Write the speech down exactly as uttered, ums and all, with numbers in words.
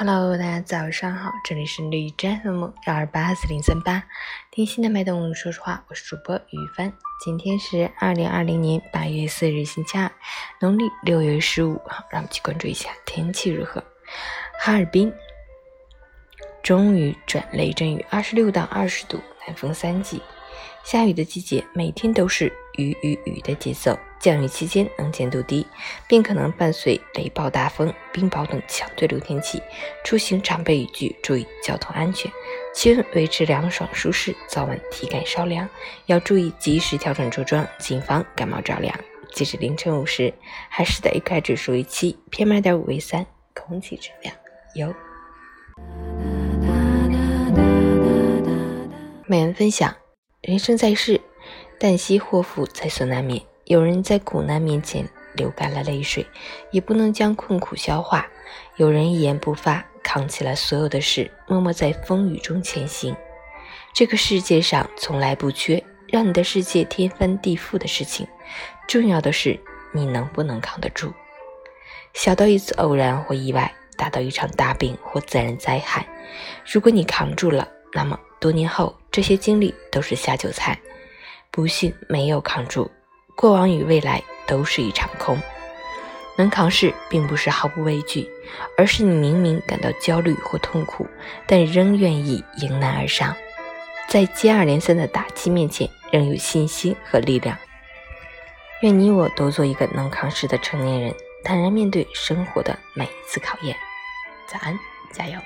Hello， 大家早上好，这里是绿斋 F M 幺二八四零三八，听心的脉动说实话，我是主播于帆。今天是二零二零年八月四日星期二，农历六月十五号，让我们去关注一下天气如何。哈尔滨终于转雷阵雨，二十六到二十度，南风三级。下雨的季节每天都是雨雨雨的节奏，降雨期间能见度低，并可能伴随雷暴、大风、冰雹等强对流天气，出行常备雨具，注意交通安全。气温维持凉爽舒适，早晚体感稍凉，要注意及时调整着装，谨防感冒着凉。截至凌晨五时，海市的 A Q I 指数为七 ，P M 二点五 为三，空气质量优。每人分享。人生在世，旦夕祸福在所难免，有人在苦难面前流干了泪水，也不能将困苦消化；有人一言不发，扛起了所有的事，默默在风雨中前行。这个世界上从来不缺让你的世界天翻地覆的事情，重要的是你能不能扛得住。小到一次偶然或意外，大到一场大病或自然灾害，如果你扛住了，那么多年后这些经历都是下酒菜，不幸没有扛住，过往与未来都是一场空。能扛事并不是毫不畏惧，而是你明明感到焦虑或痛苦，但仍愿意迎难而上，在接二连三的打击面前仍有信心和力量。愿你我都做一个能扛事的成年人，坦然面对生活的每一次考验。早安，加油。